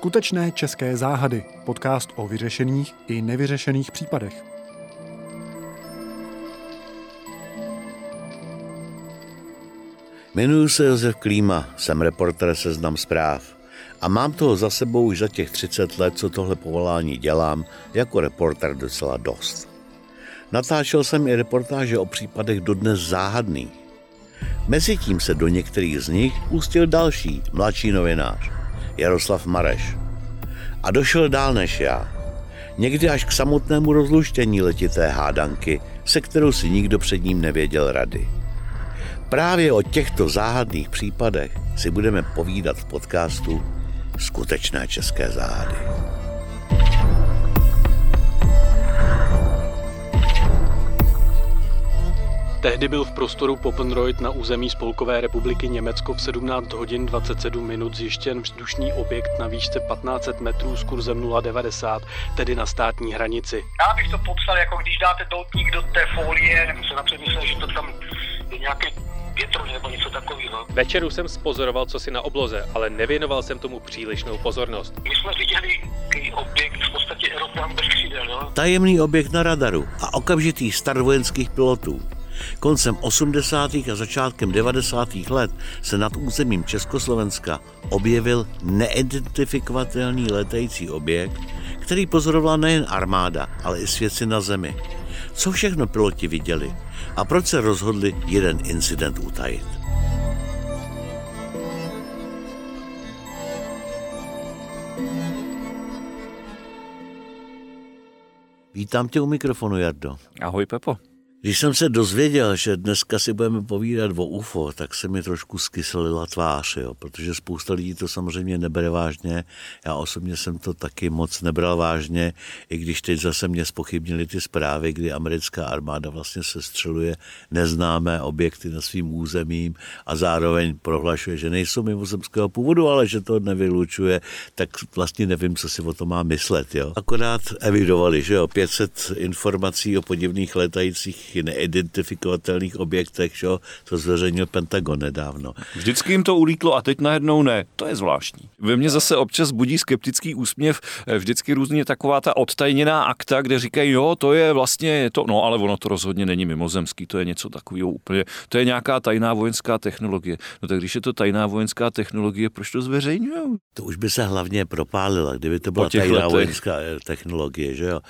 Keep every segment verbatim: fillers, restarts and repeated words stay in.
Skutečné české záhady, podcast o vyřešených i nevyřešených případech. Jmenuji se Josef Klíma, jsem reportér Seznam zpráv a mám toho za sebou už za těch třicet let, co tohle povolání dělám, jako reportér docela dost. Natáčel jsem i reportáže o případech dodnes záhadných. Mezitím se do některých z nich pustil další, mladší novinář, Jaroslav Mareš. A došel dál než já. Někdy až k samotnému rozluštění letité hádanky, se kterou si nikdo před ním nevěděl rady. Právě o těchto záhadných případech si budeme povídat v podcastu Skutečné české záhady. Tehdy byl v prostoru Poppenreuth na území Spolkové republiky Německo v sedmnáct hodin dvacet sedm minut zjištěn vzdušný objekt na výšce patnáct set metrů s kurzem nula devadesát, tedy na státní hranici. Já bych to popsal, jako když dáte doutník do té folie, nebo se napřed myslel, že to tam je nějaký větr nebo něco takového. Večeru jsem spozoroval, co si na obloze, ale nevěnoval jsem tomu přílišnou pozornost. My jsme viděli objekt v podstatě aeroplán bez křídel, no? Tajemný objekt na radaru a okamžitých start vojenských pilotů. Koncem osmdesátých a začátkem devadesátých let se nad územím Československa objevil neidentifikovatelný letající objekt, který pozorovala nejen armáda, ale i svědci na zemi. Co všechno piloti viděli a proč se rozhodli jeden incident utajit? Vítám tě u mikrofonu, Jardo. Ahoj, Pepo. Když jsem se dozvěděl, že dneska si budeme povídat o U F O, tak se mi trošku zkyselila tvář, jo, protože spousta lidí to samozřejmě nebere vážně. Já osobně jsem to taky moc nebral vážně, i když teď zase mě zpochybnili ty zprávy, kdy americká armáda vlastně sestřeluje neznámé objekty na svým územím a zároveň prohlašuje, že nejsou mimozemského původu, ale že to nevylučuje, tak vlastně nevím, co si o to má myslet. Jo. Akorát evidovali, že jo, pět set informací o podivných letajících neidentifikovatelných objektech, čo, co zveřejnil Pentagon nedávno. Vždycky jim to ulítlo a teď najednou ne. To je zvláštní. Ve mně zase občas budí skeptický úsměv vždycky různě taková ta odtajněná akta, kde říkají, jo, to je vlastně, je to, no ale ono to rozhodně není mimozemský, to je něco takového úplně, to je nějaká tajná vojenská technologie. No tak když je to tajná vojenská technologie, proč to zveřejňujou? To už by se hlavně propálila, kdyby to byla tajná vojenská technologie, že jo.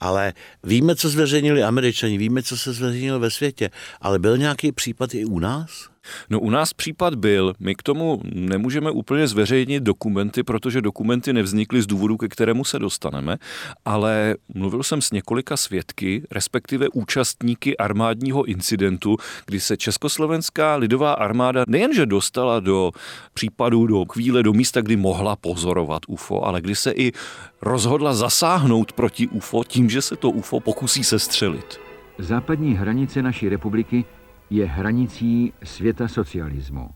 Ale víme, co zveřejnili Američani, víme, co se zveřejnil ve světě, ale byl nějaký případ i u nás? No u nás případ byl. My k tomu nemůžeme úplně zveřejnit dokumenty, protože dokumenty nevznikly z důvodu, ke kterému se dostaneme, ale mluvil jsem s několika svědky, respektive účastníky armádního incidentu, kdy se Československá lidová armáda nejenže dostala do případu, do chvíle, do místa, kdy mohla pozorovat U F O, ale kdy se i rozhodla zasáhnout proti U F O tím, že se to U F O pokusí sestřelit. Západní hranice naší republiky je hranicí světa socialismu.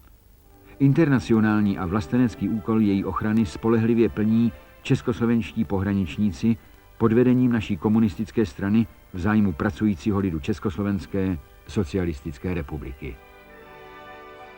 Internacionální a vlastenecký úkol její ochrany spolehlivě plní českoslovenští pohraničníci pod vedením naší komunistické strany v zájmu pracujícího lidu Československé socialistické republiky.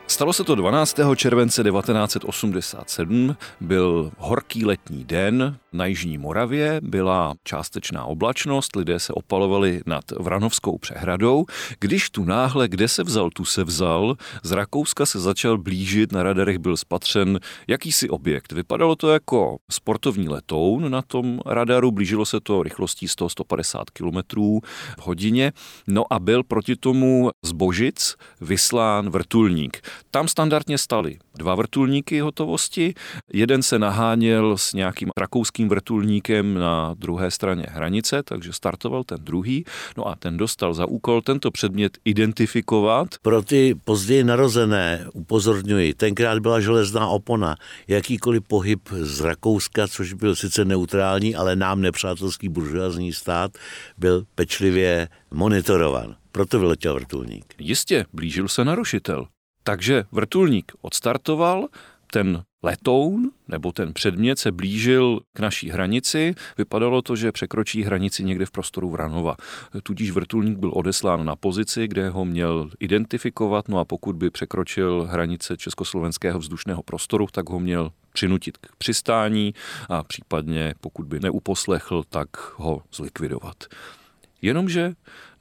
Stalo se to dvanáctého července devatenáct set osmdesát sedm, byl horký letní den, na Jižní Moravě byla částečná oblačnost, lidé se opalovali nad Vranovskou přehradou, když tu náhle, kde se vzal, tu se vzal, z Rakouska se začal blížit, na radarech byl spatřen jakýsi objekt. Vypadalo to jako sportovní letoun na tom radaru, blížilo se to rychlostí sto až sto padesát kilometrů v hodině, no a byl proti tomu z Božic vyslán vrtulník. Tam standardně staly dva vrtulníky hotovosti, jeden se naháněl s nějakým rakouským vrtulníkem na druhé straně hranice, takže startoval ten druhý, no a ten dostal za úkol tento předmět identifikovat. Pro ty později narozené upozorňuji, tenkrát byla železná opona, jakýkoliv pohyb z Rakouska, což byl sice neutrální, ale nám nepřátelský buržoazní stát, byl pečlivě monitorovan, proto vyletěl vrtulník. Jistě, blížil se narušitel. Takže vrtulník odstartoval, ten letoun nebo ten předmět se blížil k naší hranici, vypadalo to, že překročí hranici někde v prostoru Vranova. Tudíž vrtulník byl odeslán na pozici, kde ho měl identifikovat, no a pokud by překročil hranice československého vzdušného prostoru, tak ho měl přinutit k přistání a případně, pokud by neuposlechl, tak ho zlikvidovat. Jenomže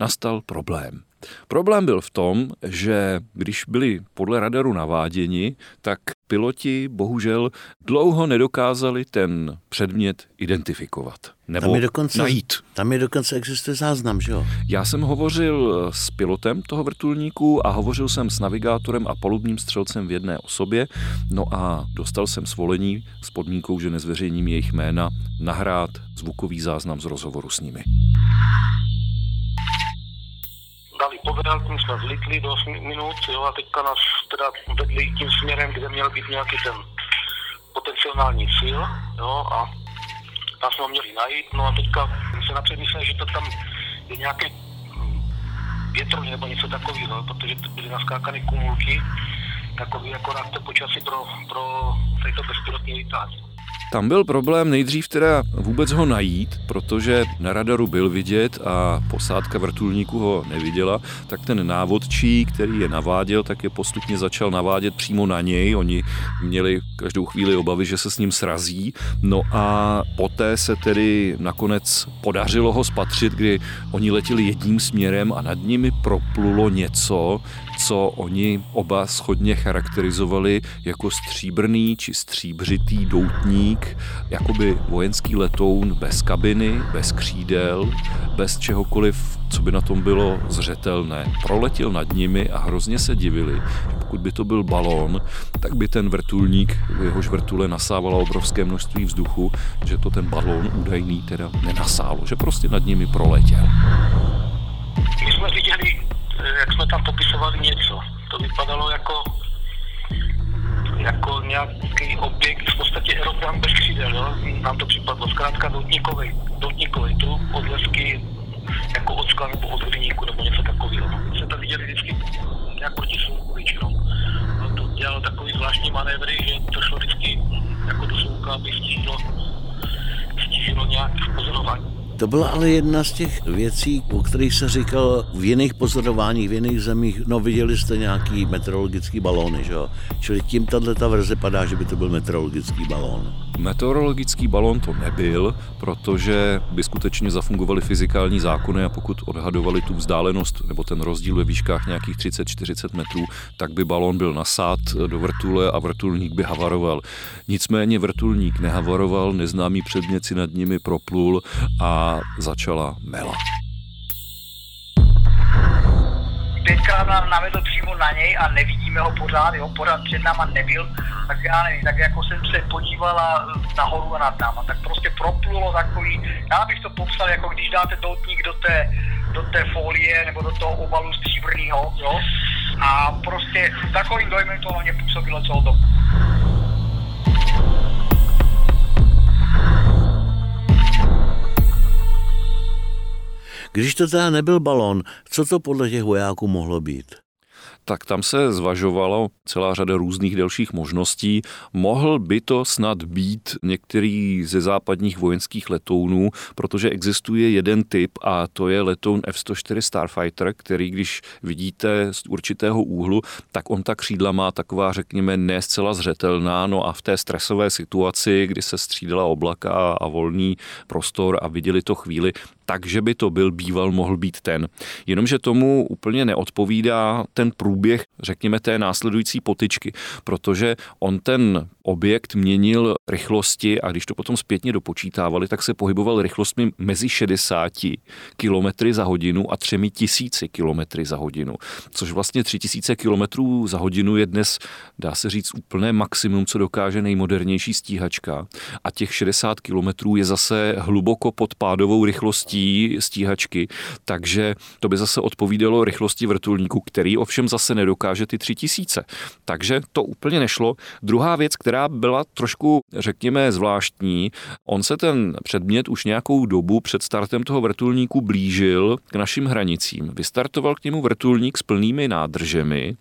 nastal problém. Problém byl v tom, že když byli podle radaru naváděni, tak piloti bohužel dlouho nedokázali ten předmět identifikovat nebo tam je dokonce, najít. Tam je dokonce existuje záznam, že jo? Já jsem hovořil s pilotem toho vrtulníku a hovořil jsem s navigátorem a palubním střelcem v jedné osobě, no a dostal jsem svolení s podmínkou, že nezveřejním jejich jména, nahrát zvukový záznam z rozhovoru s nimi. Dali povedal, tím jsme vzlítli do osmi minut, jo, a teďka nás teda vedli tím směrem, kde měl být nějaký ten potenciální cíl, jo, a nás ho měli najít, no a teďka se napřed myslel, že to tam je nějaké větrově nebo něco takového, protože to byly naskákané kumulky, takový jako na to počasí pro, pro tejto bezpilotní lítání. Tam byl problém nejdřív teda vůbec ho najít, protože na radaru byl vidět a posádka vrtulníku ho neviděla, tak ten návodčí, který je naváděl, tak je postupně začal navádět přímo na něj. Oni měli každou chvíli obavy, že se s ním srazí. No a poté se tedy nakonec podařilo ho spatřit, kdy oni letěli jedním směrem a nad nimi proplulo něco, co oni oba shodně charakterizovali jako stříbrný či stříbřitý doutník, jakoby vojenský letoun bez kabiny, bez křídel, bez čehokoliv, co by na tom bylo zřetelné. Proletěl nad nimi a hrozně se divili, že pokud by to byl balón, tak by ten vrtulník, jehož vrtule nasávala obrovské množství vzduchu, že to ten balón údajný teda nenasálo, že prostě nad nimi proletěl. My jsme viděli, jak jsme tam popisovali něco. To vypadalo jako, jako nějaký objekt, v podstatě aeroplán bez křídel, jo? Nám to připadlo zkrátka doutníkovej, doutníkovej trup, odlesky jako od skla nebo od hliníku nebo něco takového. My jsme to viděli vždycky nějak proti slunku většinou. No, to dělalo takový zvláštní manévry, že to šlo vždycky jako do slunka, aby stížilo, stížilo nějaké pozorování. To byla ale jedna z těch věcí, o kterých se říkal v jiných pozorováních, v jiných zemích, no viděli jste nějaký meteorologický balóny, že jo? Čili tím tato verze padá, že by to byl meteorologický balón. Meteorologický balón to nebyl, protože by skutečně zafungovaly fyzikální zákony a pokud odhadovali tu vzdálenost nebo ten rozdíl ve výškách nějakých třicet čtyřicet metrů, tak by balón byl nasát do vrtule a vrtulník by havaroval. Nicméně vrtulník nehavaroval, neznámý předmět si nad nimi proplul a začala mela. Teďka nám navedl přímo na něj a nevidíme ho pořád, jeho pořád před náma nebyl, tak já nevím, tak jako jsem se podívala nahoru a nad náma, tak prostě proplulo takový, já bych to popsal, jako když dáte doutník do té, do té folie nebo do toho obalu stříbrnýho, jo, a prostě takovým dojmem to hlavně působilo celou dobu. Když to teda nebyl balón, co to podle těch vojáků mohlo být? Tak tam se zvažovalo celá řada různých dalších možností. Mohl by to snad být některý ze západních vojenských letounů, protože existuje jeden typ a to je letoun F sto čtyři Starfighter, který když vidíte z určitého úhlu, tak on ta křídla má taková, řekněme, ne zcela zřetelná, no a v té stresové situaci, kdy se střídala oblaka a volný prostor a viděli to chvíli, takže by to byl býval mohl být ten. Jenomže tomu úplně neodpovídá ten průběh, řekněme, té následující potyčky, protože on ten objekt měnil rychlosti a když to potom zpětně dopočítávali, tak se pohyboval rychlostmi mezi šedesáti kilometry za hodinu a třemi tisíci kilometry za hodinu, což vlastně tři tisíce kilometrů za hodinu je dnes, dá se říct, úplné maximum, co dokáže nejmodernější stíhačka a těch šedesát kilometrů je zase hluboko pod pádovou rychlostí stíhačky, takže to by zase odpovídalo rychlosti vrtulníku, který ovšem zase nedokáže ty tři tisíce. Takže to úplně nešlo. Druhá věc, která byla trošku, řekněme, zvláštní, on se ten předmět už nějakou dobu před startem toho vrtulníku blížil k našim hranicím. Vystartoval k němu vrtulník s plnými nádržemi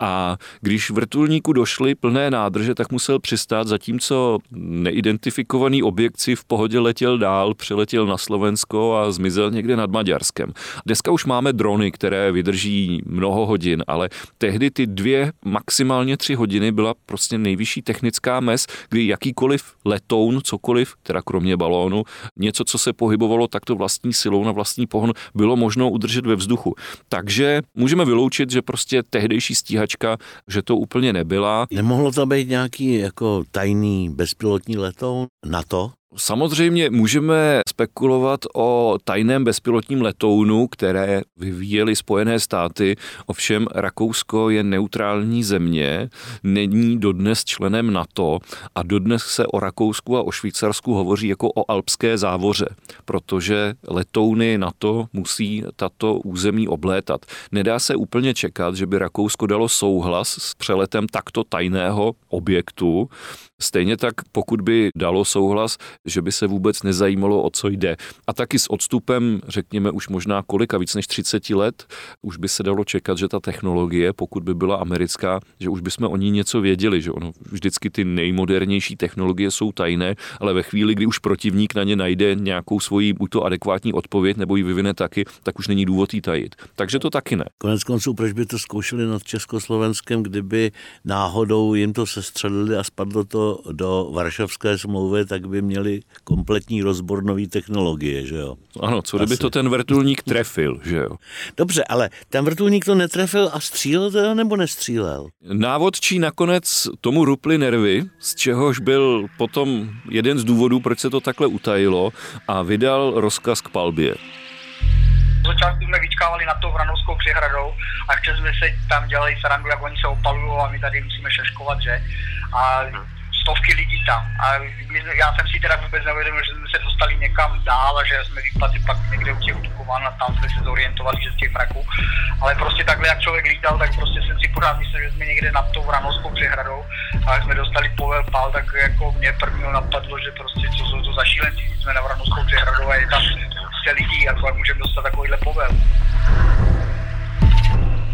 a když vrtulníku došly plné nádrže, tak musel přistát, zatímco neidentifikovaný objekt si v pohodě letěl dál, přiletěl na Slovensko a zmizel někde nad Maďarskem. Dneska už máme drony, které vydrží mnoho hodin, ale tehdy ty dvě, maximálně tři hodiny byla prostě nejvyšší technická mez, kdy jakýkoliv letoun, cokoliv, teda kromě balónu, něco, co se pohybovalo takto vlastní silou na vlastní pohon, bylo možno udržet ve vzduchu. Takže můžeme vyloučit, že prostě tehdejší stíhačka, že to úplně nebyla. Nemohlo to být nějaký jako tajný bezpilotní letoun NATO? Samozřejmě můžeme spekulovat o tajném bezpilotním letounu, které vyvíjely Spojené státy, ovšem Rakousko je neutrální země, není dodnes členem NATO a dodnes se o Rakousku a o Švýcarsku hovoří jako o alpské závoře, protože letouny NATO musí tato území oblétat. Nedá se úplně čekat, že by Rakousko dalo souhlas s přeletem takto tajného objektu, stejně tak pokud by dalo souhlas, že by se vůbec nezajímalo, o co jde. A taky s odstupem, řekněme už možná kolika, víc než třicet let, už by se dalo čekat, že ta technologie, pokud by byla americká, že už bychom o ní něco věděli, že ono vždycky ty nejmodernější technologie jsou tajné, ale ve chvíli, kdy už protivník na ně najde nějakou svoji buď to adekvátní odpověď, nebo ji vyvine taky, tak už není důvod jí tajit. Takže to taky ne. Koneckonců, proč by to zkoušeli nad Československem, kdyby náhodou jim to sestřelili a spadlo to do Varšavské smlouvy, tak by měli kompletní rozbor nový technologie, že jo? Ano, co kdyby to ten vrtulník trefil, že jo? Dobře, ale ten vrtulník to netrefil a střílel teda, nebo nestřílel? Návodčí nakonec tomu rupli nervy, z čehož byl potom jeden z důvodů, proč se to takhle utajilo, a vydal rozkaz k palbě. Začátku jsme vyčkávali nad tou Vranovskou přehradou a chtěli jsme se tam dělali sarandu, jak oni se opalují a my tady musíme šeškovat, že? A stovky lidí tam. A já jsem si teda vůbec neuvědomil, že jsme se dostali někam dál a že jsme vypadli pak někde u těch Dukovan a tam jsme se zorientovali, že z těch mraků. Ale prostě takhle, jak člověk lítal, tak prostě jsem si pořád myslel, že jsme někde nad tou Vranovskou přehradou a jak jsme dostali povel pál, tak jako mě prvního napadlo, že prostě co jsou to za šílenci, jsme na Vranovskou přehradou a je tam prostě lidí, jako můžeme dostat takovýhle povel.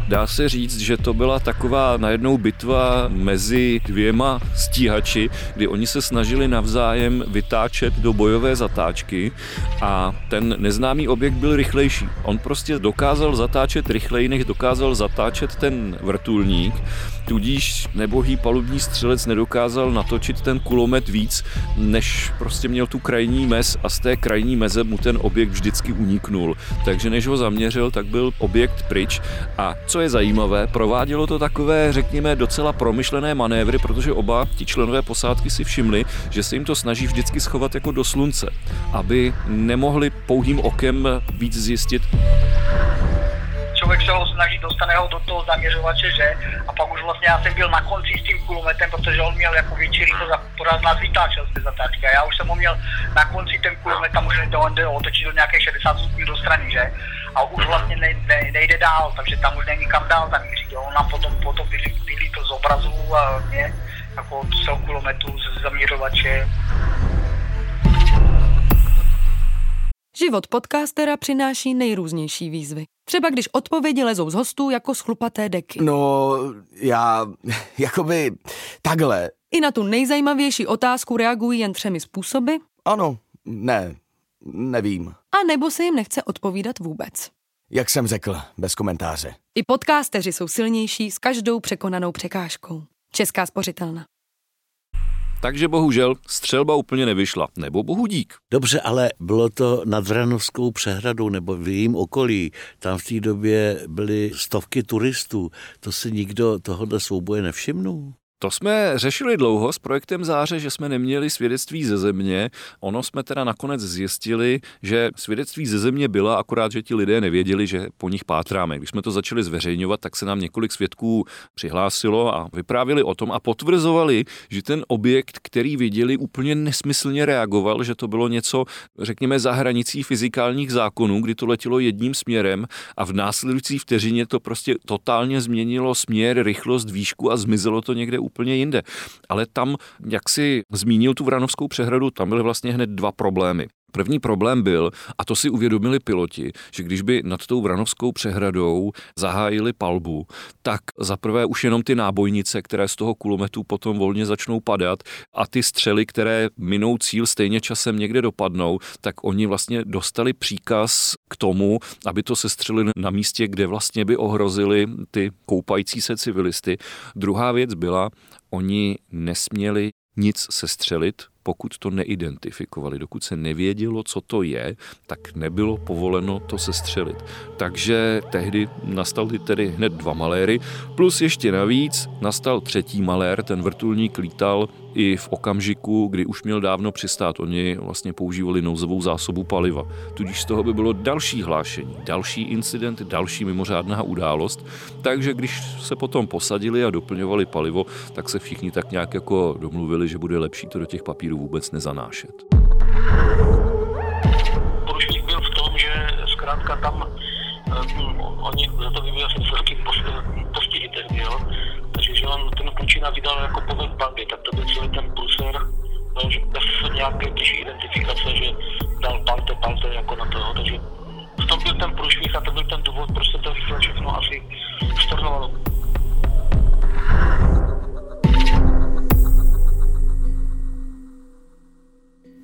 Dá se říct, že to byla taková najednou bitva mezi dvěma stíhači, kdy oni se snažili navzájem vytáčet do bojové zatáčky a ten neznámý objekt byl rychlejší. On prostě dokázal zatáčet rychleji, než dokázal zatáčet ten vrtulník, tudíž nebohý palubní střelec nedokázal natočit ten kulomet víc, než prostě měl tu krajní mez a z té krajní meze mu ten objekt vždycky uniknul. Takže než ho zaměřil, tak byl objekt pryč a co je zajímavé, provádělo to takové, řekněme, docela promyšlené manévry, protože oba ti členové posádky si všimli, že se jim to snaží vždycky schovat jako do slunce, aby nemohli pouhým okem víc zjistit. Člověk se ho snaží, dostane ho do toho zaměřovače, že? A pak už vlastně já jsem byl na konci s tím kulometem, protože on měl jako větší rychlost a pořád nás vytáčel z té zatáčky. A já už jsem ho měl na konci ten kulomet, tam už jde otočit do nějakých šedesát stupňů do strany, že? A už vlastně ne, ne, nejde dál, takže tam už není kam dál zamířit. On nám potom, potom byli, byli to z obrazů a ne? Jako z toho kulometu, z zaměřovače. Život podcastera přináší nejrůznější výzvy. Třeba když odpovědi lezou z hostů jako z chlupaté deky. No, já, jakoby, takhle. I na tu nejzajímavější otázku reagují jen třemi způsoby. Ano, ne, nevím. A nebo se jim nechce odpovídat vůbec. Jak jsem řekl, bez komentáře. I podcasteři jsou silnější s každou překonanou překážkou. Česká spořitelna. Takže bohužel střelba úplně nevyšla, nebo bohudík. Dobře, ale bylo to nad Vranovskou přehradou nebo v jejím okolí. Tam v té době byly stovky turistů. To si nikdo tohohle souboje nevšimnul. To jsme řešili dlouho s projektem Záře, že jsme neměli svědectví ze země. Ono jsme teda nakonec zjistili, že svědectví ze země byla, akorát, že ti lidé nevěděli, že po nich pátráme. Když jsme to začali zveřejňovat, tak se nám několik svědků přihlásilo a vyprávěli o tom a potvrzovali, že ten objekt, který viděli, úplně nesmyslně reagoval, že to bylo něco, řekněme, za hranicí fyzikálních zákonů, kdy to letělo jedním směrem a v následující vteřině to prostě totálně změnilo směr, rychlost, výšku a zmizelo to někde úplně jinde. Ale tam, jak si zmínil tu Vranovskou přehradu, tam byly vlastně hned dva problémy. První problém byl, a to si uvědomili piloti, že když by nad tou Vranovskou přehradou zahájili palbu, tak zaprvé už jenom ty nábojnice, které z toho kulometu potom volně začnou padat a ty střely, které minou cíl, stejně časem někde dopadnou, tak oni vlastně dostali příkaz k tomu, aby to sestřelili na místě, kde vlastně by ohrozili ty koupající se civilisty. Druhá věc byla, oni nesměli nic sestřelit, pokud to neidentifikovali. Dokud se nevědělo, co to je, tak nebylo povoleno to sestřelit. Takže tehdy nastaly tedy hned dva maléry, plus ještě navíc nastal třetí malér, ten vrtulník lítal i v okamžiku, kdy už měl dávno přistát. Oni vlastně používali nouzovou zásobu paliva. Tudíž z toho by bylo další hlášení, další incident, další mimořádná událost. Takže když se potom posadili a doplňovali palivo, tak se všichni tak nějak jako domluvili, že bude lepší to do těch papírů vůbec nezanášet. Průšvih byl v tom, že zkrátka tam um, oni za to vyvíjeli složky postižitelé, jo? Takže že on ten Pučina vydal jako pověd bandě, tak to byl celý ten průser, no, že bez nějaké těžší identifikace, že dal palte, palte jako na toho, takže v tom byl ten průšvih a to byl ten důvod, proč se to všechno asi stornovalo.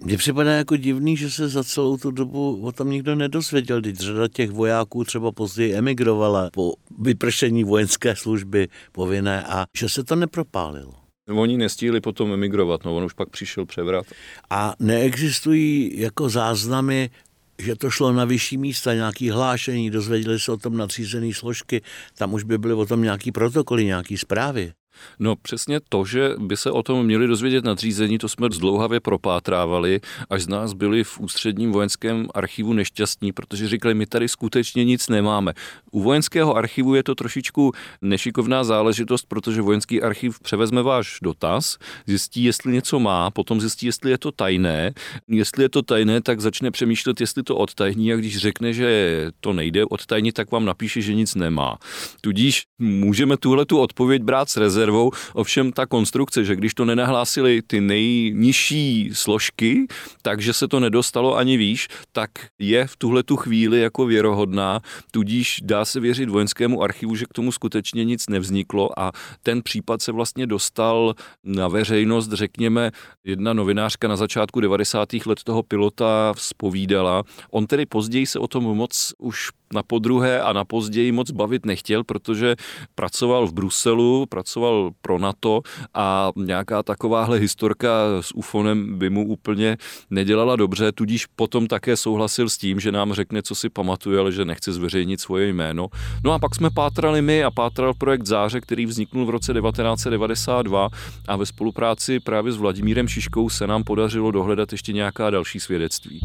Mně připadá jako divný, že se za celou tu dobu o tom nikdo nedozvěděl. Teď řada těch vojáků třeba později emigrovala po vypršení vojenské služby povinné a že se to nepropálilo. Oni nestíhli potom emigrovat, no on už pak přišel převrat. A neexistují jako záznamy, že to šlo na vyšší místa, nějaké hlášení, dozvěděli se o tom nadřízené složky, tam už by byly o tom nějaký protokoly, nějaké zprávy. No přesně to, že by se o tom měli dozvědět nadřízení, to jsme zdlouhavě propátrávali, až z nás byli v ústředním vojenském archivu nešťastní, protože říkali, my tady skutečně nic nemáme. U vojenského archivu je to trošičku nešikovná záležitost, protože vojenský archiv převezme váš dotaz, zjistí, jestli něco má, potom zjistí, jestli je to tajné. Jestli je to tajné, tak začne přemýšlet, jestli to odtajní, a když řekne, že to nejde odtajnit, tak vám napíše, že nic nemá. Tudíž můžeme tuhle tu odpověď brát s rezervou. Ovšem ta konstrukce, že když to nenahlásili ty nejnižší složky, takže se to nedostalo ani výš, tak je v tuhletu chvíli jako věrohodná, tudíž dá se věřit vojenskému archivu, že k tomu skutečně nic nevzniklo a ten případ se vlastně dostal na veřejnost, řekněme, jedna novinářka na začátku devadesátých let toho pilota vzpovídala. On tedy později se o tom moc už na podruhé a na později moc bavit nechtěl, protože pracoval v Bruselu, pracoval pro NATO a nějaká takováhle historka s ufonem by mu úplně nedělala dobře, tudíž potom také souhlasil s tím, že nám řekne, co si pamatuje, ale že nechce zveřejnit svoje jméno. No a pak jsme pátrali my a pátral projekt Záře, který vzniknul v roce devatenáct set devadesát dva a ve spolupráci právě s Vladimírem Šiškou se nám podařilo dohledat ještě nějaká další svědectví.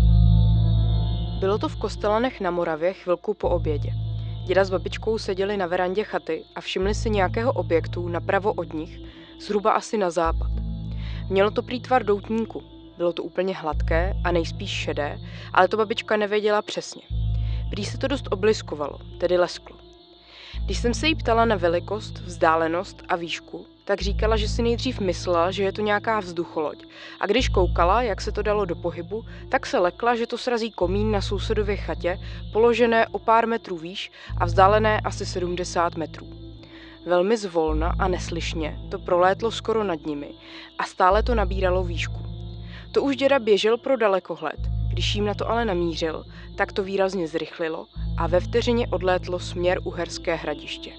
Bylo to v Kostelanech na Moravě chvilku po obědě. Děda s babičkou seděli na verandě chaty a všimli si nějakého objektu napravo od nich, zhruba asi na západ. Mělo to prý tvar doutníku, bylo to úplně hladké a nejspíš šedé, ale to babička nevěděla přesně. Prý se to dost obliskovalo, tedy lesklo. Když jsem se jí ptala na velikost, vzdálenost a výšku, tak říkala, že si nejdřív myslela, že je to nějaká vzducholoď. A když koukala, jak se to dalo do pohybu, tak se lekla, že to srazí komín na sousedově chatě, položené o pár metrů výš a vzdálené asi sedmdesát metrů. Velmi zvolna a neslyšně to prolétlo skoro nad nimi a stále to nabíralo výšku. To už děda běžel pro dalekohled, když jim na to ale namířil, tak to výrazně zrychlilo a ve vteřině odlétlo směr Uherské Hradiště.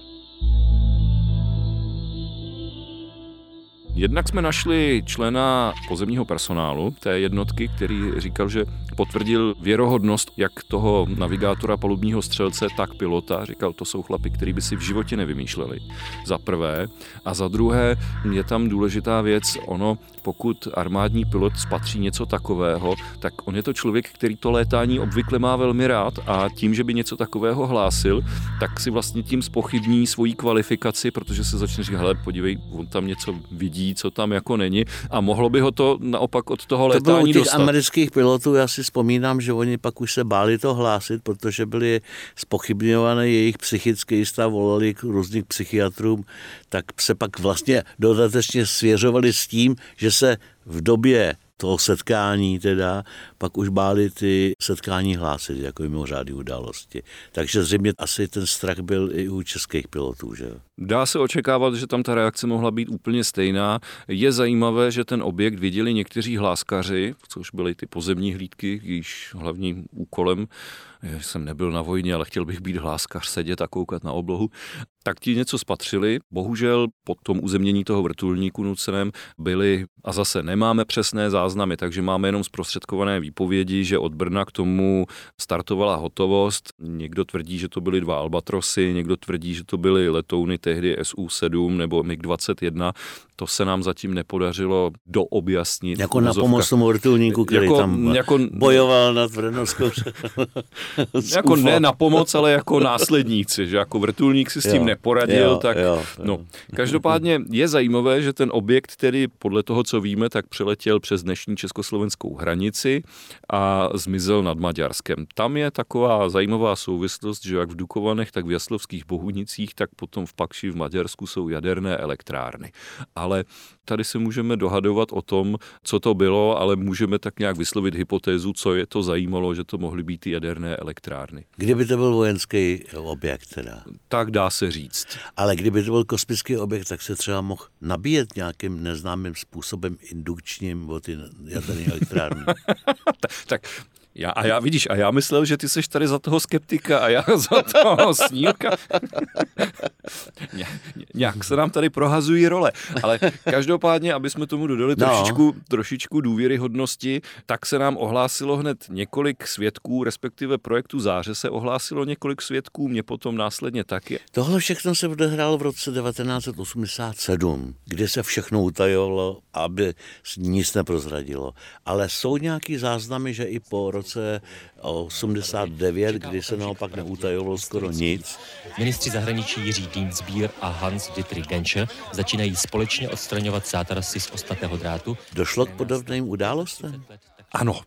Jednak jsme našli člena pozemního personálu té jednotky, který říkal, že potvrdil věrohodnost jak toho navigátora, palubního střelce, tak pilota. Říkal, to jsou chlapi, který by si v životě nevymýšleli. Za prvé. A za druhé je tam důležitá věc. Ono, pokud armádní pilot spatří něco takového, tak on je to člověk, který to létání obvykle má velmi rád a tím, že by něco takového hlásil, tak si vlastně tím zpochybní svoji kvalifikaci, protože se začne říkat, hele, podívej, on tam něco vidí, co tam jako není a mohlo by ho to naopak od toho létání dostat. To bylo u těch dostat. Amerických pilotů, já si vzpomínám, že oni pak už se báli to hlásit, protože byly zpochybňované jejich psychický stav, volali k různých psychiatrům, tak se pak vlastně dodatečně svěřovali s tím, že se v době toho setkání teda, pak už báli ty setkání hlásit jako mimořádné události. Takže zřejmě asi ten strach byl i u českých pilotů, že? Dá se očekávat, že tam ta reakce mohla být úplně stejná. Je zajímavé, že ten objekt viděli někteří hláskaři, což byly ty pozemní hlídky, jejíž hlavním úkolem, já jsem nebyl na vojně, ale chtěl bych být hláskař, sedět a koukat na oblohu, tak ti něco spatřili. Bohužel po tom uzemnění toho vrtulníku nuceném byli, a zase nemáme přesné záznamy, takže máme jenom zprostředkované výpovědi, že od Brna k tomu startovala hotovost. Někdo tvrdí, že to byly dva Albatrosy, někdo tvrdí, že to byly letouny tehdy S U sedm nebo MiG dvacet jedna. To se nám zatím nepodařilo doobjasnit. Jako na pomoc tomu vrtulníku, který jako, tam jako, bojoval nad Vranovskou. Jako ne na pomoc, ale jako následníci, že jako vrtulník si s tím jo, neporadil. Jo, tak, jo, no. Jo. Každopádně je zajímavé, že ten objekt, který podle toho, co víme, tak přeletěl přes dnešní československou hranici a zmizel nad Maďarskem. Tam je taková zajímavá souvislost, že jak v Dukovanech, tak v Jaslovských Bohunicích, tak potom v Pakši v Maďarsku jsou jaderné elektrárny. Ale tady se můžeme dohadovat o tom, co to bylo, ale můžeme tak nějak vyslovit hypotézu, co je to zajímalo, že to mohly být ty jaderné elektrárny. Kdyby to byl vojenský objekt teda? Tak dá se říct. Ale kdyby to byl kosmický objekt, tak se třeba mohl nabíjet nějakým neznámým způsobem indukčním od ty jaderné elektrárny. tak... tak. Já, a já, vidíš, a já myslel, že ty seš tady za toho skeptika a já za toho snílka. Ně, nějak se nám tady prohazují role. Ale každopádně, aby jsme tomu dodali no. trošičku, trošičku důvěryhodnosti, tak se nám ohlásilo hned několik svědků, respektive projektu Záře se ohlásilo několik svědků, mě potom následně taky. Tohle všechno se odehrálo v roce devatenáct set osmdesát sedm, kde se všechno utajovalo, aby nic neprozradilo. Ale jsou nějaký záznamy, že i po roce osmdesát devět, kdy se naopak neutajovalo skoro nic. Ministři zahraničí Jiří Dienstbier a Hans-Dietrich Genscher začínají společně odstraňovat zátarasy z ostatného drátu. Došlo k podobným událostem? Ano.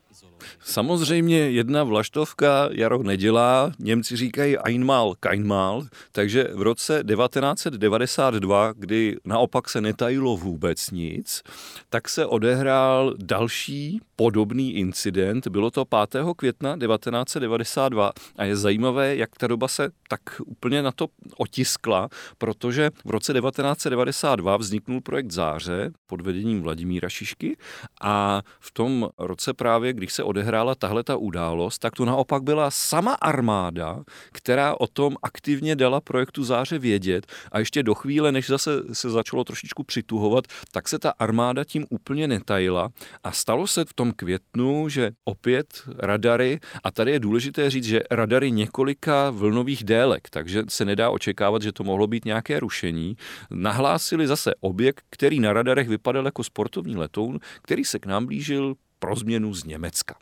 Samozřejmě jedna vlaštovka jaro nedělá, Němci říkají einmal, keinmal, takže v roce devatenáct set devadesát dva, kdy naopak se netajilo vůbec nic, tak se odehrál další podobný incident, bylo to pátého května devatenáct set devadesát dva a je zajímavé, jak ta doba se tak úplně na to otiskla, protože v roce devatenáct set devadesát dva vzniknul projekt Záře pod vedením Vladimíra Šišky a v tom roce právě, když se odehrála tahleta událost, tak to naopak byla sama armáda, která o tom aktivně dala projektu Záře vědět a ještě do chvíle, než zase se začalo trošičku přituhovat, tak se ta armáda tím úplně netajila a stalo se v tom květnu, že opět radary, a tady je důležité říct, že radary několika vlnových délek, takže se nedá očekávat, že to mohlo být nějaké rušení, nahlásili zase objekt, který na radarech vypadal jako sportovní letoun, který se k nám blížil pro změnu z Německa.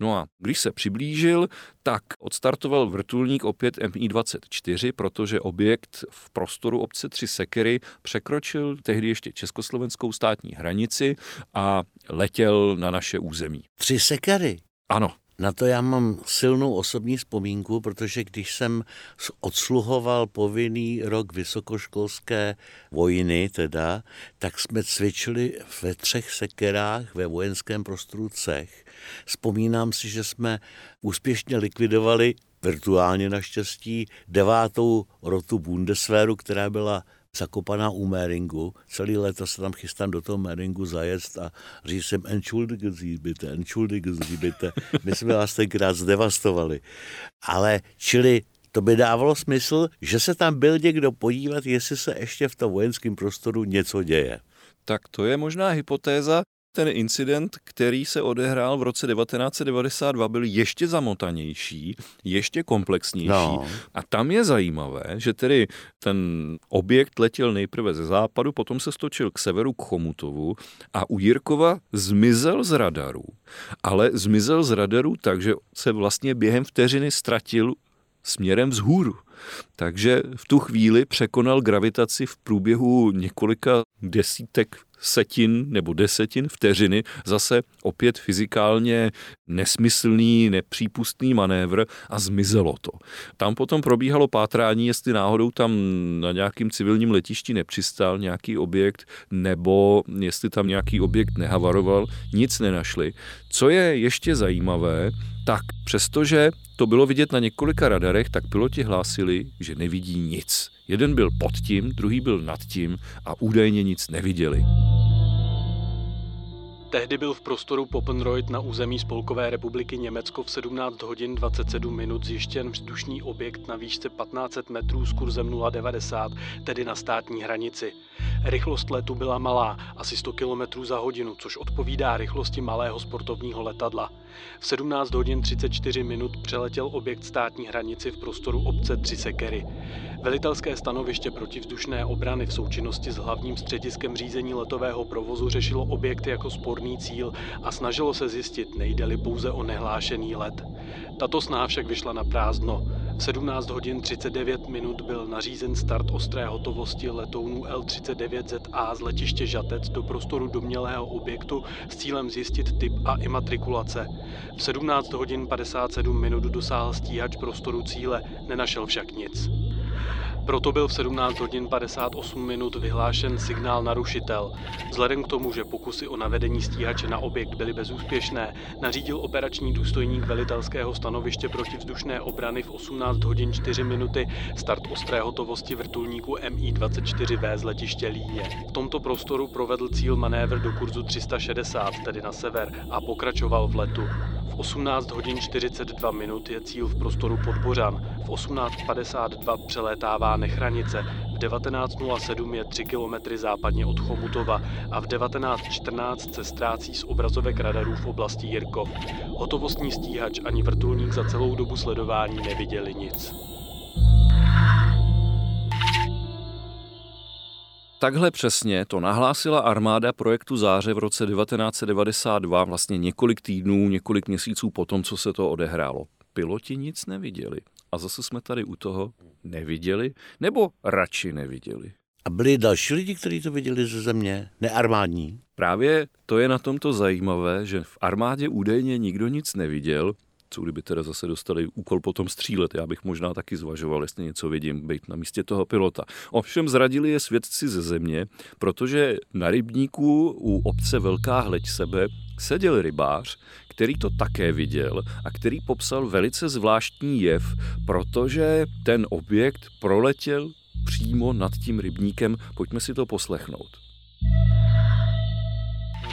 No a když se přiblížil, tak odstartoval vrtulník opět MiG dvacet čtyři, protože objekt v prostoru obce Tři Sekery překročil tehdy ještě československou státní hranici a letěl na naše území. Tři Sekery? Ano. Na to já mám silnou osobní vzpomínku, protože když jsem odsluhoval povinný rok vysokoškolské vojny, teda, tak jsme cvičili ve Třech Sekerách ve vojenském prostoru Cech. Vzpomínám si, že jsme úspěšně likvidovali, virtuálně naštěstí, devátou rotu Bundeswehru, která byla zakopaná u Meringu. Celý léto se tam chystám do toho Meringu zajet a říct jsem entschuldigen Sie bitte, entschuldigen Sie bitte. My jsme vás tenkrát zdevastovali. Ale čili to by dávalo smysl, že se tam byl někdo podívat, jestli se ještě v tom vojenském prostoru něco děje. Tak to je možná hypotéza. Ten incident, který se odehrál v roce devatenáct set devadesát dva, byl ještě zamotanější, ještě komplexnější. No. A tam je zajímavé, že tedy ten objekt letěl nejprve ze západu, potom se stočil k severu k Chomutovu a u Jirkova zmizel z radarů. Ale zmizel z radarů, takže se vlastně během vteřiny ztratil směrem vzhůru. Takže v tu chvíli překonal gravitaci v průběhu několika desítek setin nebo desetin vteřiny, zase opět fyzikálně nesmyslný, nepřípustný manévr a zmizelo to. Tam potom probíhalo pátrání, jestli náhodou tam na nějakým civilním letišti nepřistál nějaký objekt nebo jestli tam nějaký objekt nehavaroval, nic nenašli. Co je ještě zajímavé, tak přestože to bylo vidět na několika radarech, tak piloti hlásili, že nevidí nic. Jeden byl pod tím, druhý byl nad tím a údajně nic neviděli. Tehdy byl v prostoru Poppenreuth na území Spolkové republiky Německo v sedmnáct hodin dvacet sedm minut zjištěn vzdušný objekt na výšce patnáct set metrů s kurzem nula devadesát, tedy na státní hranici. Rychlost letu byla malá, asi sto kilometrů za hodinu, což odpovídá rychlosti malého sportovního letadla. V sedmnáct hodin třicet čtyři minut přeletěl objekt státní hranici v prostoru obce Tři Sekery. Velitelské stanoviště protivzdušné obrany v součinnosti s hlavním střediskem řízení letového provozu řešilo objekt jako sporný cíl a snažilo se zjistit, nejde-li pouze o nehlášený let. Tato snaha však vyšla na prázdno. V sedmnáct hodin třicet devět minut byl nařízen start ostré hotovosti letounů el třicet devět zet á z letiště Žatec do prostoru domnělého objektu s cílem zjistit typ a imatrikulace. V sedmnáct hodin padesát sedm minut dosáhl stíhač prostoru cíle, nenašel však nic. Proto byl v sedmnáct hodin padesát osm minut vyhlášen signál narušitel. Vzhledem k tomu, že pokusy o navedení stíhače na objekt byly bezúspěšné, nařídil operační důstojník velitelského stanoviště protivzdušné obrany v osmnáct hodin čtyři minuty start ostré hotovosti vrtulníku em í dvacet čtyři vé z letiště Líně. V tomto prostoru provedl cíl manévr do kurzu tři sta šedesát, tedy na sever, a pokračoval v letu. V osmnáct hodin čtyřicet dva minut je cíl v prostoru Podbořan, v osmnáct padesát dva přelétává Nechranice, v devatenáct nula sedm je tři kilometry západně od Chomutova a v devatenáct čtrnáct se ztrácí z obrazovek radarů v oblasti Jirkov. Hotovostní stíhač ani vrtulník za celou dobu sledování neviděli nic. Takhle přesně to nahlásila armáda projektu Záře v roce devatenáct devadesát dva, vlastně několik týdnů, několik měsíců po tom, co se to odehrálo. Piloti nic neviděli. A zase jsme tady u toho neviděli, nebo radši neviděli. A byli další lidi, kteří to viděli ze země, nearmádní? Právě to je na tomto zajímavé, že v armádě údajně nikdo nic neviděl, co kdyby teda zase dostali úkol potom střílet. Já bych možná taky zvažoval, jestli něco vidím, být na místě toho pilota. Ovšem zradili je svědci ze země, protože na rybníku u obce Velká Hleď Sebe seděl rybář, který to také viděl a který popsal velice zvláštní jev, protože ten objekt proletěl přímo nad tím rybníkem. Pojďme si to poslechnout.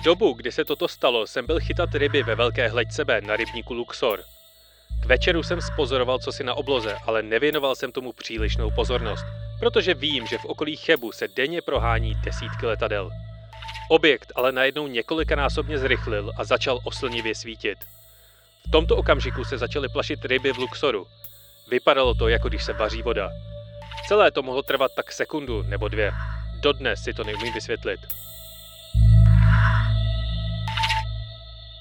V dobu, kdy se toto stalo, jsem byl chytat ryby ve Velké Hleď Sebe na rybníku Luxor. K večeru jsem spozoroval cosi na obloze, ale nevěnoval jsem tomu přílišnou pozornost, protože vím, že v okolí Chebu se denně prohání desítky letadel. Objekt ale najednou několikanásobně zrychlil a začal oslnivě svítit. V tomto okamžiku se začaly plašit ryby v Luxoru. Vypadalo to, jako když se vaří voda. Celé to mohlo trvat tak sekundu nebo dvě. Dodnes si to neumím vysvětlit.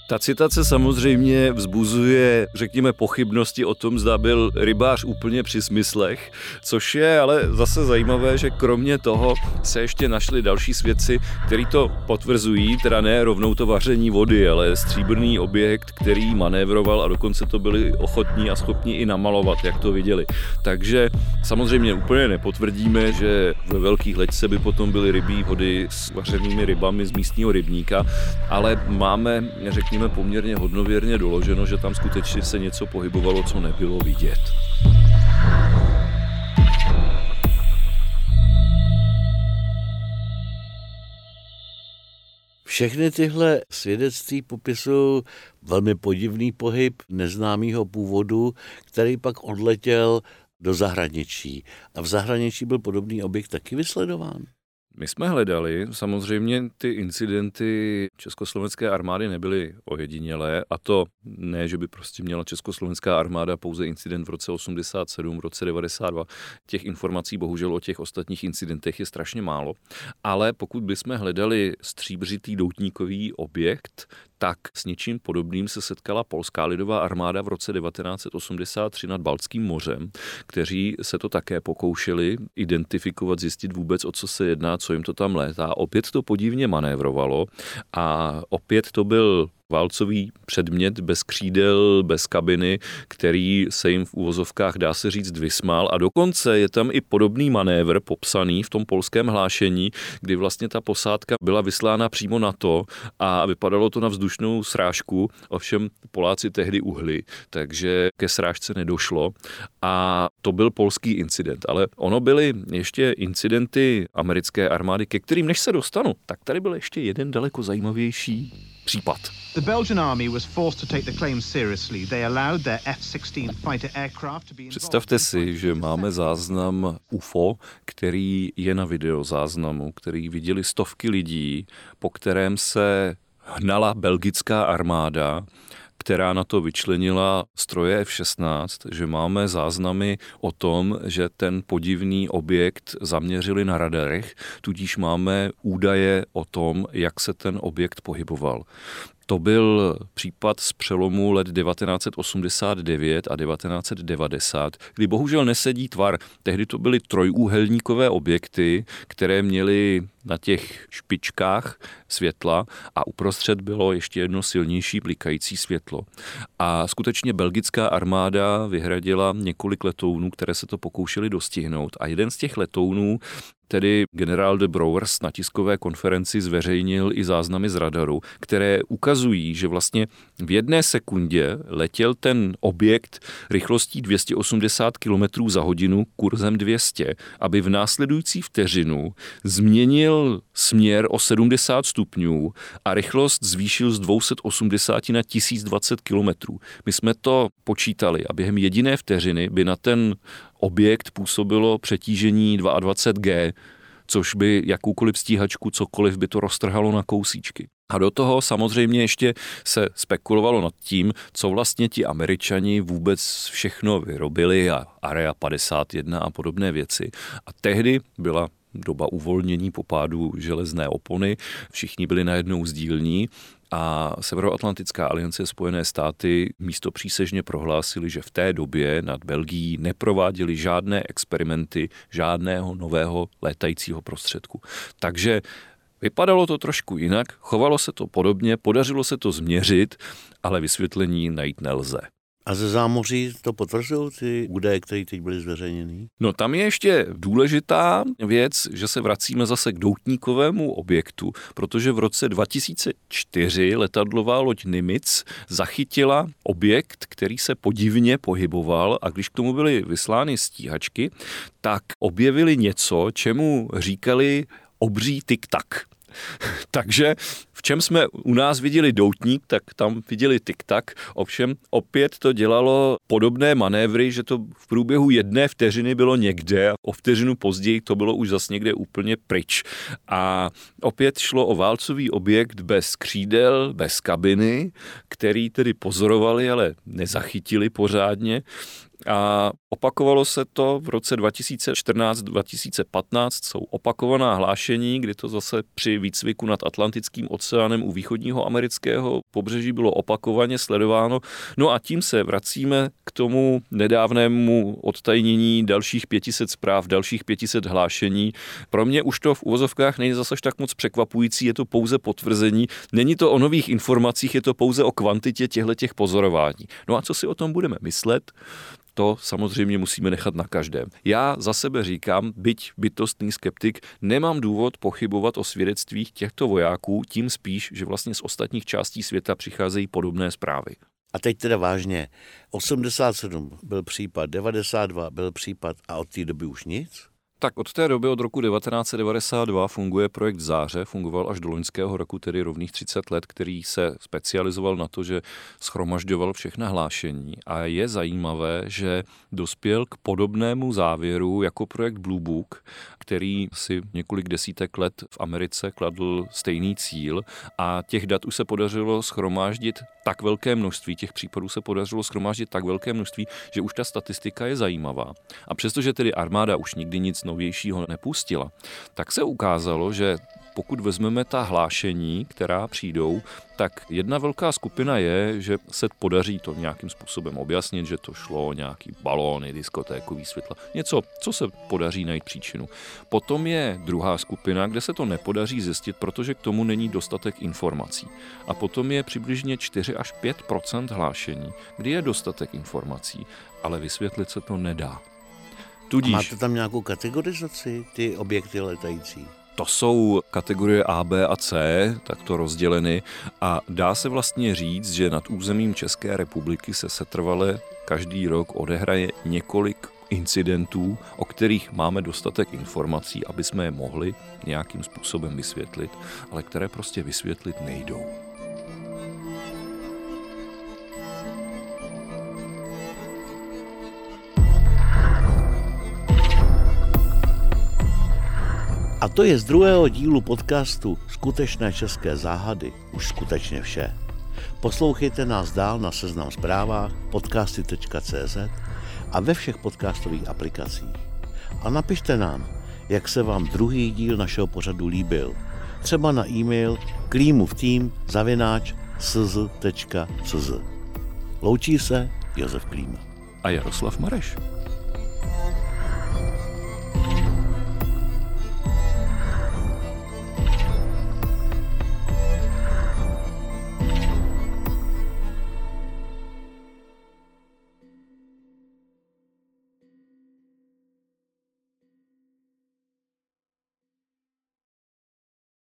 Ta citace samozřejmě vzbuzuje, řekněme, pochybnosti o tom, zda byl rybář úplně při smyslech, což je ale zase zajímavé, že kromě toho se ještě našli další svědci, kteří to potvrzují, teda ne rovnou to vaření vody, ale stříbrný objekt, který manévroval a dokonce to byli ochotní a schopní i namalovat, jak to viděli. Takže samozřejmě úplně nepotvrdíme, že ve Velkých Hleďce by potom byly rybí vody s vařenými rybami z místního rybníka, ale máme, řekněme, poměrně hodnověrně doloženo, že tam skutečně se něco pohybovalo, co nebylo vidět. Všechny tyhle svědectví popisují velmi podivný pohyb neznámého původu, který pak odletěl do zahraničí. A v zahraničí byl podobný objekt taky vysledován. My jsme hledali, samozřejmě ty incidenty československé armády nebyly ojedinělé, a to ne, že by prostě měla československá armáda pouze incident v roce osmdesát sedm, v roce devadesát dva. Těch informací bohužel o těch ostatních incidentech je strašně málo, ale pokud bychom hledali stříbřitý doutníkový objekt, tak s něčím podobným se setkala polská lidová armáda v roce devatenáct set osmdesát tři nad Baltským mořem, kteří se to také pokoušeli identifikovat, zjistit vůbec, o co se jedná, co jim to tam létá. Opět to podivně manévrovalo a opět to byl válcový předmět bez křídel, bez kabiny, který se jim v uvozovkách, dá se říct, vysmál. A dokonce je tam i podobný manévr popsaný v tom polském hlášení, kdy vlastně ta posádka byla vyslána přímo na to a vypadalo to na vzdušnou srážku, ovšem Poláci tehdy uhli, takže ke srážce nedošlo a to byl polský incident. Ale ono byly ještě incidenty americké armády, ke kterým než se dostanu, tak tady byl ještě jeden daleko zajímavější případ. The Belgian army was forced to take the claim seriously. They allowed their F šestnáct fighter aircraft to be involved. Představte si, že máme záznam U F O, který je na videozáznamu, který viděli stovky lidí, po kterém se hnala belgická armáda, která na to vyčlenila stroje F šestnáct, že máme záznamy o tom, že ten podivný objekt zaměřili na radarech, tudíž máme údaje o tom, jak se ten objekt pohyboval. To byl případ z přelomu let devatenáct set osmdesát devět a devatenáct set devadesát, kdy bohužel nesedí tvar. Tehdy to byly trojúhelníkové objekty, které měly na těch špičkách světla a uprostřed bylo ještě jedno silnější blikající světlo. A skutečně belgická armáda vyhradila několik letounů, které se to pokoušely dostihnout. A jeden z těch letounů, tedy generál de Brouwers, na tiskové konferenci zveřejnil i záznamy z radaru, které ukazují, že vlastně v jedné sekundě letěl ten objekt rychlostí dvě stě osmdesát kilometrů za hodinu kurzem dvě stě, aby v následující vteřinu změnil směr o sedmdesát stupňů a rychlost zvýšil z dvě stě osmdesát na tisíc dvacet kilometrů. My jsme to počítali a během jediné vteřiny by na ten objekt působilo přetížení dvacet dva gé, což by jakoukoliv stíhačku, cokoliv by to roztrhalo na kousíčky. A do toho samozřejmě ještě se spekulovalo nad tím, co vlastně ti Američani vůbec všechno vyrobili a Area padesát jedna a podobné věci. A tehdy byla doba uvolnění po pádu železné opony, všichni byli najednou sdílní a Severoatlantická aliance, Spojené státy místo přísežně prohlásili, že v té době nad Belgií neprováděli žádné experimenty, žádného nového létajícího prostředku. Takže vypadalo to trošku jinak, chovalo se to podobně, podařilo se to změřit, ale vysvětlení najít nelze. A ze zámoří to potvrzují ty údaje, které teď byly zveřejněny? No tam je ještě důležitá věc, že se vracíme zase k doutníkovému objektu, protože v roce dva tisíce čtyři letadlová loď Nimitz zachytila objekt, který se podivně pohyboval a když k tomu byly vyslány stíhačky, tak objevili něco, čemu říkali obří tik-tak. Takže v čem jsme u nás viděli doutník, tak tam viděli tik-tak, ovšem opět to dělalo podobné manévry, že to v průběhu jedné vteřiny bylo někde a o vteřinu později to bylo už zase někde úplně pryč. A opět šlo o válcový objekt bez křídel, bez kabiny, který tedy pozorovali, ale nezachytili pořádně. A opakovalo se to v roce dva tisíce čtrnáct dva tisíce patnáct, jsou opakovaná hlášení, kdy to zase při výcviku nad Atlantickým oceánem u východního amerického pobřeží bylo opakovaně sledováno. No a tím se vracíme k tomu nedávnému odtajnění dalších pět set zpráv, dalších pět set hlášení. Pro mě už to v uvozovkách není zase tak moc překvapující, je to pouze potvrzení. Není to o nových informacích, je to pouze o kvantitě těchto pozorování. No a co si o tom budeme myslet? To samozřejmě musíme nechat na každém. Já za sebe říkám, byť bytostný skeptik, nemám důvod pochybovat o svědectvích těchto vojáků, tím spíš, že vlastně z ostatních částí světa přicházejí podobné zprávy. A teď teda vážně, osmdesát sedm byl případ, devadesát dva byl případ a od té doby už nic? Tak od té doby, od roku devatenáct set devadesát dva, funguje projekt Záře, fungoval až do loňského roku, tedy rovných třicet let, který se specializoval na to, že shromažďoval všechna hlášení. A je zajímavé, že dospěl k podobnému závěru jako projekt Blue Book, který si několik desítek let v Americe kladl stejný cíl a těch dat už se podařilo shromáždit tak velké množství, těch případů se podařilo shromáždit tak velké množství, že už ta statistika je zajímavá. A přestože tedy armáda už nikdy nic novějšího nepustila, tak se ukázalo, že pokud vezmeme ta hlášení, která přijdou, tak jedna velká skupina je, že se podaří to nějakým způsobem objasnit, že to šlo o nějaký balóny, diskotékový světla, něco, co se podaří najít příčinu. Potom je druhá skupina, kde se to nepodaří zjistit, protože k tomu není dostatek informací. A potom je přibližně čtyři až pět procent hlášení, kdy je dostatek informací, ale vysvětlit se to nedá. Tudíž... A máte tam nějakou kategorizaci, ty objekty letající? To jsou kategorie A, B a C, takto rozděleny, a dá se vlastně říct, že nad územím České republiky se setrvale každý rok odehraje několik incidentů, o kterých máme dostatek informací, aby jsme je mohli nějakým způsobem vysvětlit, ale které prostě vysvětlit nejdou. A to je z druhého dílu podcastu Skutečné české záhady už skutečně vše. Poslouchejte nás dál na Seznam zprávách, podcasty tečka cé zet a ve všech podcastových aplikacích. A napište nám, jak se vám druhý díl našeho pořadu líbil. Třeba na e-mail klímův tým zavináč cz tečka cz. Loučí se Josef Klíma a Jaroslav Mareš.